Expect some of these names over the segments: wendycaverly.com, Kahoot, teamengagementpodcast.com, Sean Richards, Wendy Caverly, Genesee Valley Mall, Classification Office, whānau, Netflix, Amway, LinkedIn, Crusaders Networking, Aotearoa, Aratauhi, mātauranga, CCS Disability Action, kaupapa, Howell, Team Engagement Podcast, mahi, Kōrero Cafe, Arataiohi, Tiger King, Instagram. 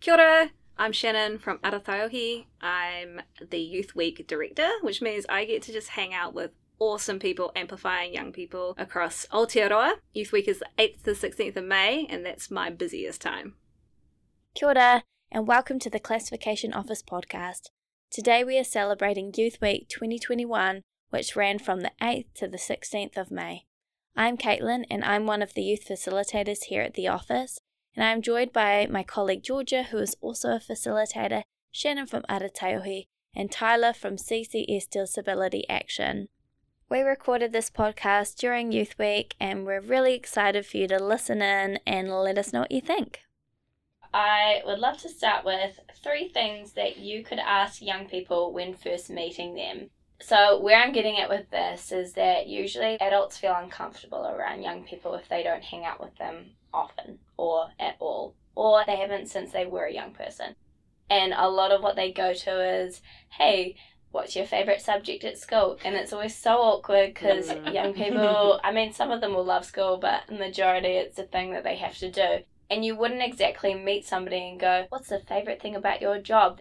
Kia ora, I'm Shannon from Aratauhi. I'm the Youth Week Director, which means I get to just hang out with awesome people amplifying young people across Aotearoa. Youth Week is the 8th to 16th of May, and that's my busiest time. Kia ora, and welcome to the Classification Office podcast. Today we are celebrating Youth Week 2021, which ran from the 8th to the 16th of May. I'm Caitlin, and I'm one of the youth facilitators here at the office. And I'm joined by my colleague Georgia, who is also a facilitator, Shannon from Arataiohi, and Tyler from CCS Disability Action. We recorded this podcast during Youth Week, and we're really excited for you to listen in and let us know what you think. I would love to start with three things that you could ask young people when first meeting them. So where I'm getting at with this is that usually adults feel uncomfortable around young people if they don't hang out with them often or at all, or they haven't since they were a young person. And a lot of what they go to is, hey, what's your favourite subject at school? And it's always so awkward because young people, I mean, some of them will love school, but the majority it's a thing that they have to do. And you wouldn't exactly meet somebody and go, what's the favourite thing about your job?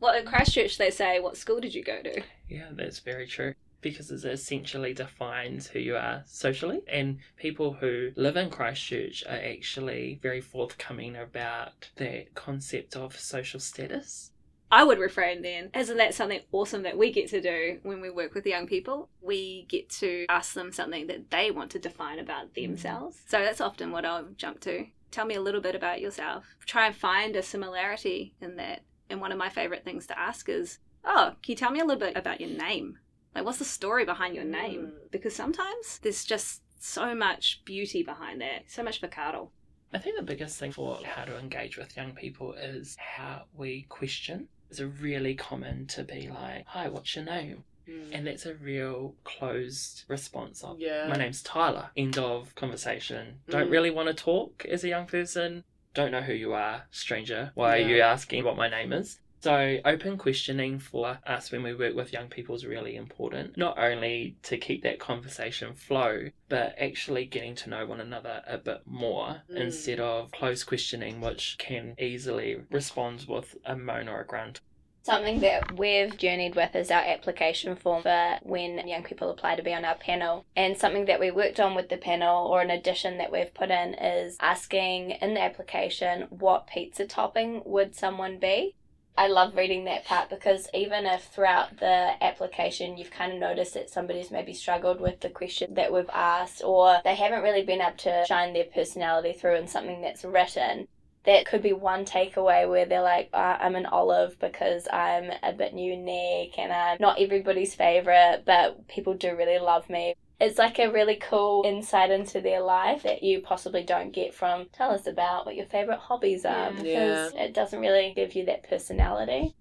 Well, in Christchurch they say, what school did you go to? Yeah, that's very true. Because it essentially defines who you are socially. And people who live in Christchurch are actually very forthcoming about that concept of social status. I would refrain then, isn't that something awesome that we get to do when we work with young people? We get to ask them something that they want to define about themselves. So that's often what I'll jump to. Tell me a little bit about yourself. Try and find a similarity in that. And one of my favourite things to ask is, oh, can you tell me a little bit about your name? Like, what's the story behind your name? Because sometimes there's just so much beauty behind that, so much whānau. I think the biggest thing for how to engage with young people is how we question. It's really common to be like, hi, what's your name? And that's a real closed response of, my name's Tyler. End of conversation. Don't really want to talk as a young person. Don't know who you are, stranger. Why are you asking what my name is? So open questioning for us when we work with young people is really important, not only to keep that conversation flow, but actually getting to know one another a bit more instead of closed questioning, which can easily respond with a moan or a grunt. Something that we've journeyed with is our application form for when young people apply to be on our panel. And something that we worked on with the panel, or an addition that we've put in, is asking in the application, what pizza topping would someone be? I love reading that part because even if throughout the application you've kind of noticed that somebody's maybe struggled with the question that we've asked, or they haven't really been able to shine their personality through in something that's written, that could be one takeaway where they're like, I'm an olive because I'm a bit unique and I'm not everybody's favourite, but people do really love me. It's like a really cool insight into their life that you possibly don't get from, tell us about what your favourite hobbies are, because it doesn't really give you that personality.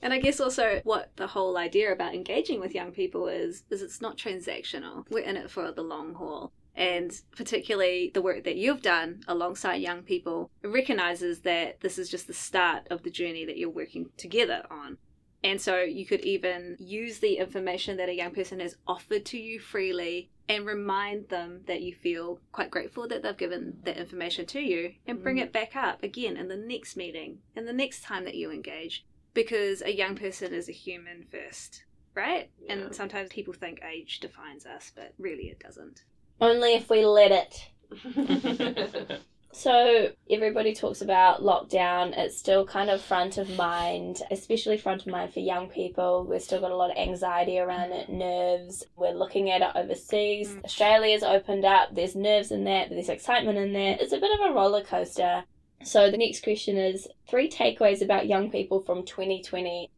And I guess also what the whole idea about engaging with young people is it's not transactional. We're in it for the long haul. And particularly the work that you've done alongside young people recognises that this is just the start of the journey that you're working together on. And so you could even use the information that a young person has offered to you freely and remind them that you feel quite grateful that they've given that information to you, and bring it back up again in the next meeting and the next time that you engage, because a young person is a human first, right? Yeah. And sometimes people think age defines us, but really it doesn't. Only if we let it. So everybody talks about lockdown. It's still kind of front of mind, especially front of mind for young people. We've still got a lot of anxiety around it, nerves. We're looking at it overseas. Australia's opened up. There's nerves in that. There's excitement in that. It's a bit of a roller coaster. So the next question is 3 takeaways about young people from 2020.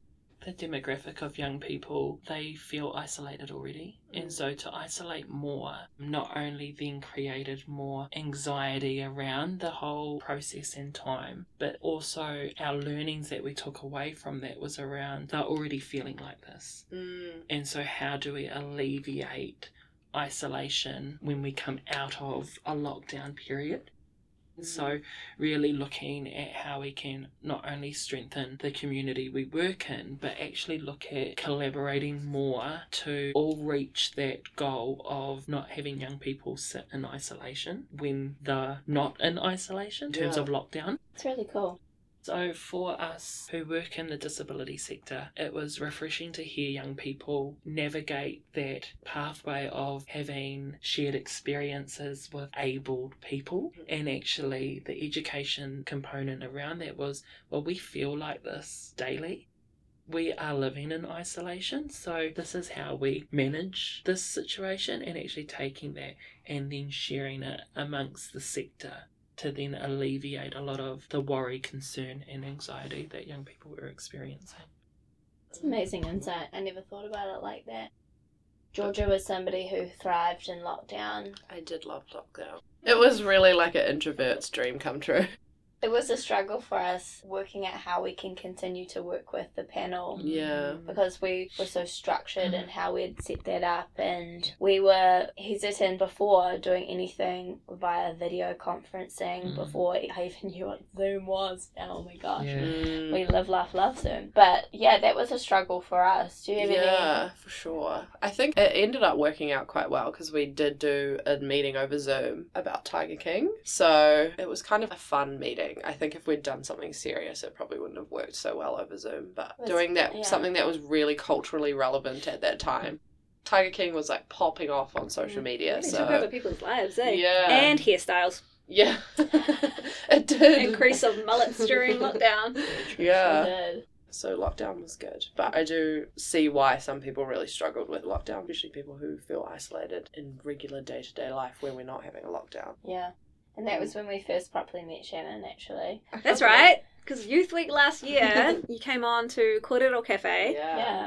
The demographic of young people, they feel isolated already, and so to isolate more not only then created more anxiety around the whole process and time, but also our learnings that we took away from that was around they're already feeling like this, and so how do we alleviate isolation when we come out of a lockdown period? So really looking at how we can not only strengthen the community we work in, but actually look at collaborating more to all reach that goal of not having young people sit in isolation when they're not in isolation in terms of lockdown. It's really cool. So for us who work in the disability sector, it was refreshing to hear young people navigate that pathway of having shared experiences with abled people. And actually the education component around that was, well, we feel like this daily. We are living in isolation, so this is how we manage this situation, and actually taking that and then sharing it amongst the sector to then alleviate a lot of the worry, concern and anxiety that young people were experiencing. It's amazing insight. I never thought about it like that. Georgia was somebody who thrived in lockdown. I did love lockdown. It was really like an introvert's dream come true. It was a struggle for us working out how we can continue to work with the panel. Yeah. Because we were so structured in how we'd set that up, and we were hesitant before doing anything via video conferencing before I even knew what Zoom was. Oh my gosh. Yeah. We live, laugh, love Zoom. But yeah, that was a struggle for us. Do you have any? Yeah, for sure. I think it ended up working out quite well because we did do a meeting over Zoom about Tiger King. So it was kind of a fun meeting. I think if we'd done something serious, it probably wouldn't have worked so well over Zoom, but doing that, something that was really culturally relevant at that time. Tiger King was like popping off on social media. It took over people's lives, eh? Yeah. And hairstyles. Yeah. It did. Increase of mullets during lockdown. Yeah. It did. So lockdown was good, but I do see why some people really struggled with lockdown, especially people who feel isolated in regular day-to-day life where we're not having a lockdown. Yeah. And that was when we first properly met Shannon, actually. That's right, because Youth Week last year, you came on to Kōrero Cafe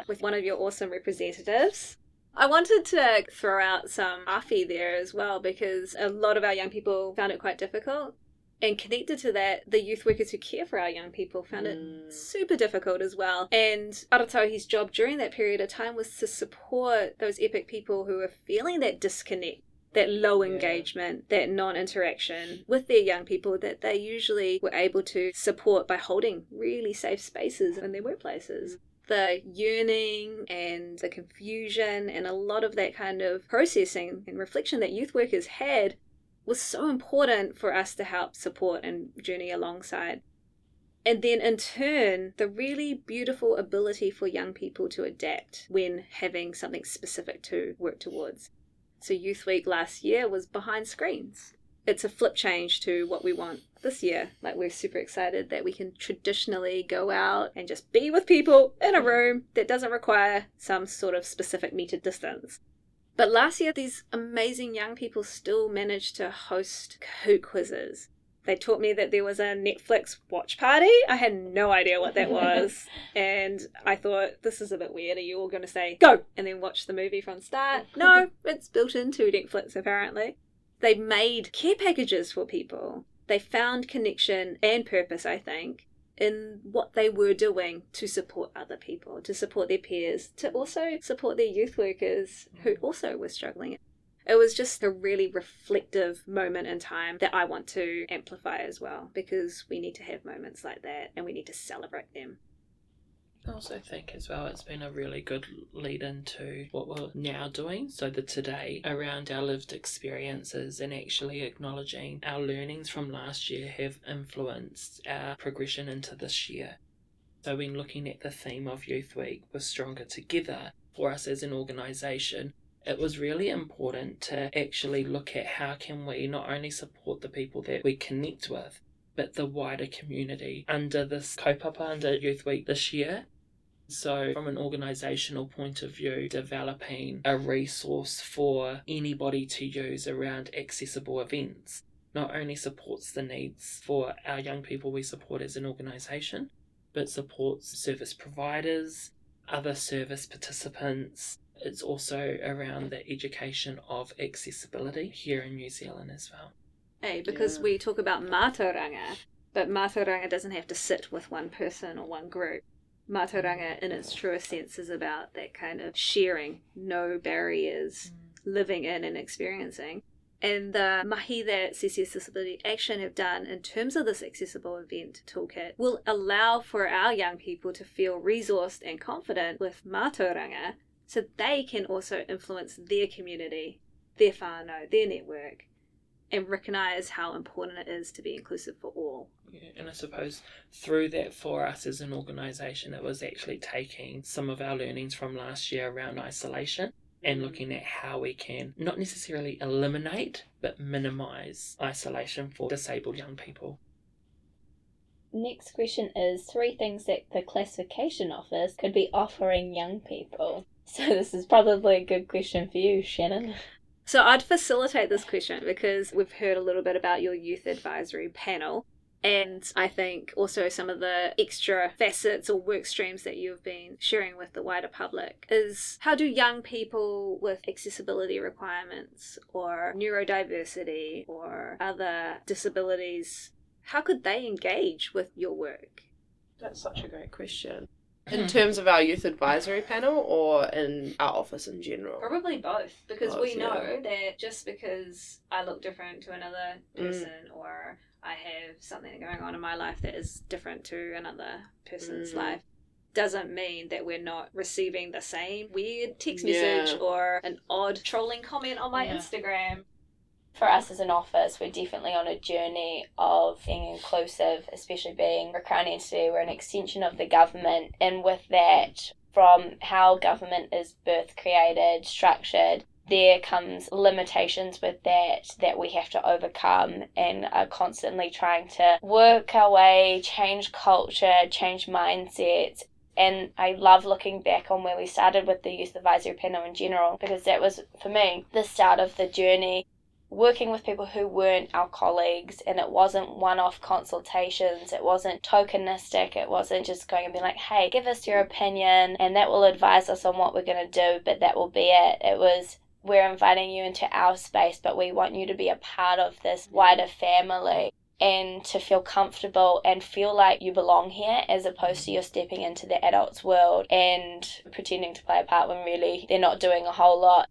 with one of your awesome representatives. I wanted to throw out some ahi there as well, because a lot of our young people found it quite difficult. And connected to that, the youth workers who care for our young people found it super difficult as well. And Aratauhi's job during that period of time was to support those epic people who were feeling that disconnect, that low engagement, that non-interaction with their young people that they usually were able to support by holding really safe spaces in their workplaces. The yearning and the confusion and a lot of that kind of processing and reflection that youth workers had was so important for us to help support and journey alongside. And then in turn, the really beautiful ability for young people to adapt when having something specific to work towards. So Youth Week last year was behind screens. It's a flip change to what we want this year. Like, we're super excited that we can traditionally go out and just be with people in a room that doesn't require some sort of specific meter distance. But last year, these amazing young people still managed to host Kahoot quizzes. They taught me that there was a Netflix watch party. I had no idea what that was. And I thought, this is a bit weird. Are you all going to say, go, and then watch the movie from start? No, it's built into Netflix, apparently. They made care packages for people. They found connection and purpose, I think, in what they were doing to support other people, to support their peers, to also support their youth workers who also were struggling. It was just a really reflective moment in time that I want to amplify as well, because we need to have moments like that and we need to celebrate them. I also think as well it's been a really good lead into what we're now doing, so the today, around our lived experiences and actually acknowledging our learnings from last year have influenced our progression into this year. So when looking at the theme of Youth Week, we're stronger together, for us as an organisation, it was really important to actually look at how can we not only support the people that we connect with, but the wider community under this kaupapa, under Youth Week this year. So from an organisational point of view, developing a resource for anybody to use around accessible events not only supports the needs for our young people we support as an organisation, but supports service providers, other service participants. It's also around the education of accessibility here in New Zealand as well. Hey, because we talk about mātauranga, but mātauranga doesn't have to sit with one person or one group. Mātauranga in its truest sense is about that kind of sharing, no barriers, living in and experiencing. And the mahi that CCS Disability Action have done in terms of this accessible event toolkit will allow for our young people to feel resourced and confident with mātauranga, so they can also influence their community, their whānau, their network. and recognise how important it is to be inclusive for all. Yeah, and I suppose through that for us as an organisation, it was actually taking some of our learnings from last year around isolation and looking at how we can not necessarily eliminate but minimise isolation for disabled young people. Next question is 3 things that the Classification Office could be offering young people. So this is probably a good question for you, Shannon. So I'd facilitate this question because we've heard a little bit about your youth advisory panel, and I think also some of the extra facets or work streams that you've been sharing with the wider public is how do young people with accessibility requirements or neurodiversity or other disabilities, how could they engage with your work? That's such a great question. In terms of our youth advisory panel or in our office in general? Probably both, because we know that just because I look different to another person or I have something going on in my life that is different to another person's life doesn't mean that we're not receiving the same weird text message or an odd trolling comment on my Instagram. For us as an office, we're definitely on a journey of being inclusive, especially being a Crown entity. We're an extension of the government, and with that, from how government is birth created, structured, there comes limitations with that we have to overcome and are constantly trying to work our way, change culture, change mindsets. And I love looking back on where we started with the Youth Advisory Panel in general, because that was, for me, the start of the journey. Working with people who weren't our colleagues, and it wasn't one-off consultations, it wasn't tokenistic, it wasn't just going and being like, hey, give us your opinion and that will advise us on what we're going to do, but that will be it. It was, we're inviting you into our space, but we want you to be a part of this wider family and to feel comfortable and feel like you belong here, as opposed to you're stepping into the adult's world and pretending to play a part when really they're not doing a whole lot.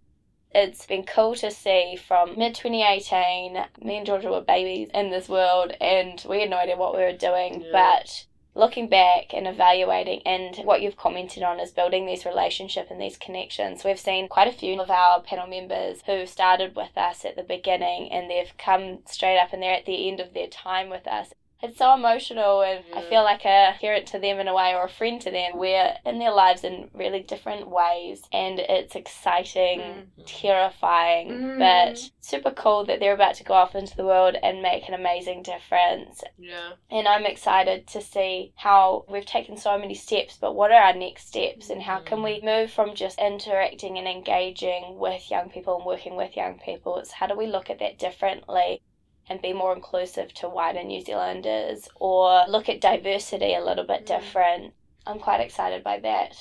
It's been cool to see from mid-2018, me and Georgia were babies in this world and we had no idea what we were doing, but looking back and evaluating, and what you've commented on is building these relationships and these connections. We've seen quite a few of our panel members who started with us at the beginning and they've come straight up and they're at the end of their time with us. It's so emotional, and I feel like a parent to them in a way, or a friend to them. We're in their lives in really different ways, and it's exciting, terrifying, but super cool that they're about to go off into the world and make an amazing difference. Yeah. And I'm excited to see how we've taken so many steps, but what are our next steps, and how can we move from just interacting and engaging with young people and working with young people? It's how do we look at that differently and be more inclusive to wider New Zealanders, or look at diversity a little bit different. I'm quite excited by that.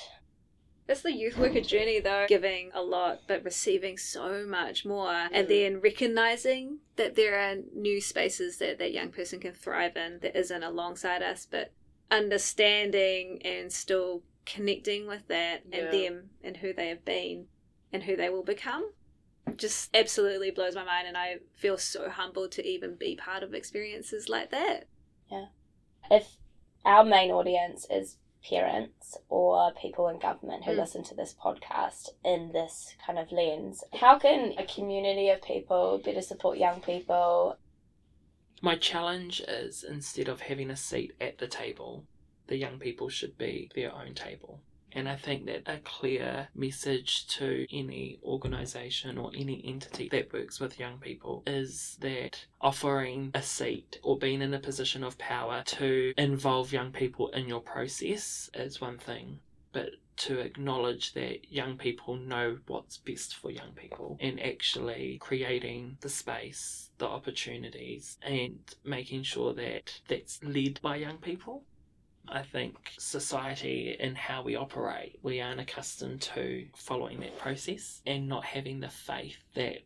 That's the youth worker journey though, giving a lot but receiving so much more, and then recognising that there are new spaces that young person can thrive in that isn't alongside us, but understanding and still connecting with that and them and who they have been and who they will become. Just absolutely blows my mind, and I feel so humbled to even be part of experiences like that. Yeah. If our main audience is parents or people in government who listen to this podcast in this kind of lens, how can a community of people better support young people? My challenge is, instead of having a seat at the table, the young people should be their own table. And I think that a clear message to any organisation or any entity that works with young people is that offering a seat or being in a position of power to involve young people in your process is one thing, but to acknowledge that young people know what's best for young people, and actually creating the space, the opportunities, and making sure that that's led by young people. I think society and how we operate, we aren't accustomed to following that process and not having the faith that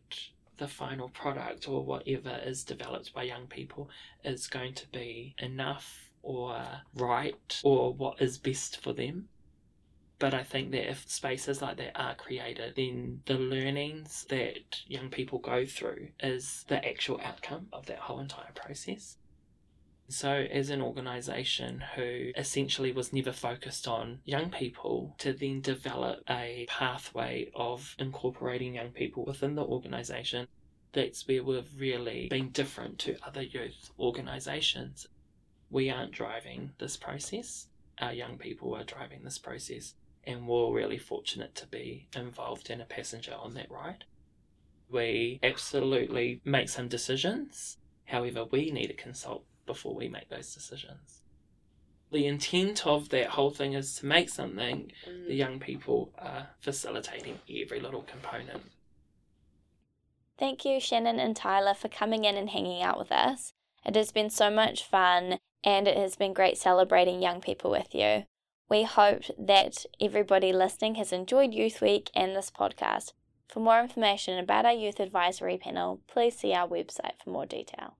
the final product or whatever is developed by young people is going to be enough or right or what is best for them. But I think that if spaces like that are created, then the learnings that young people go through is the actual outcome of that whole entire process. So as an organisation who essentially was never focused on young people, to then develop a pathway of incorporating young people within the organisation that's where we've really been different to other youth organisations. We aren't driving this process. Our young people are driving this process, and we're really fortunate to be involved and a passenger on that ride. We absolutely make some decisions. However, we need to consult before we make those decisions. The intent of that whole thing is to make something. The young people are facilitating every little component. Thank you, Shannon and Tyler, for coming in and hanging out with us. It has been so much fun, and it has been great celebrating young people with you. We hope that everybody listening has enjoyed Youth Week and this podcast. For more information about our Youth Advisory Panel, please see our website for more detail.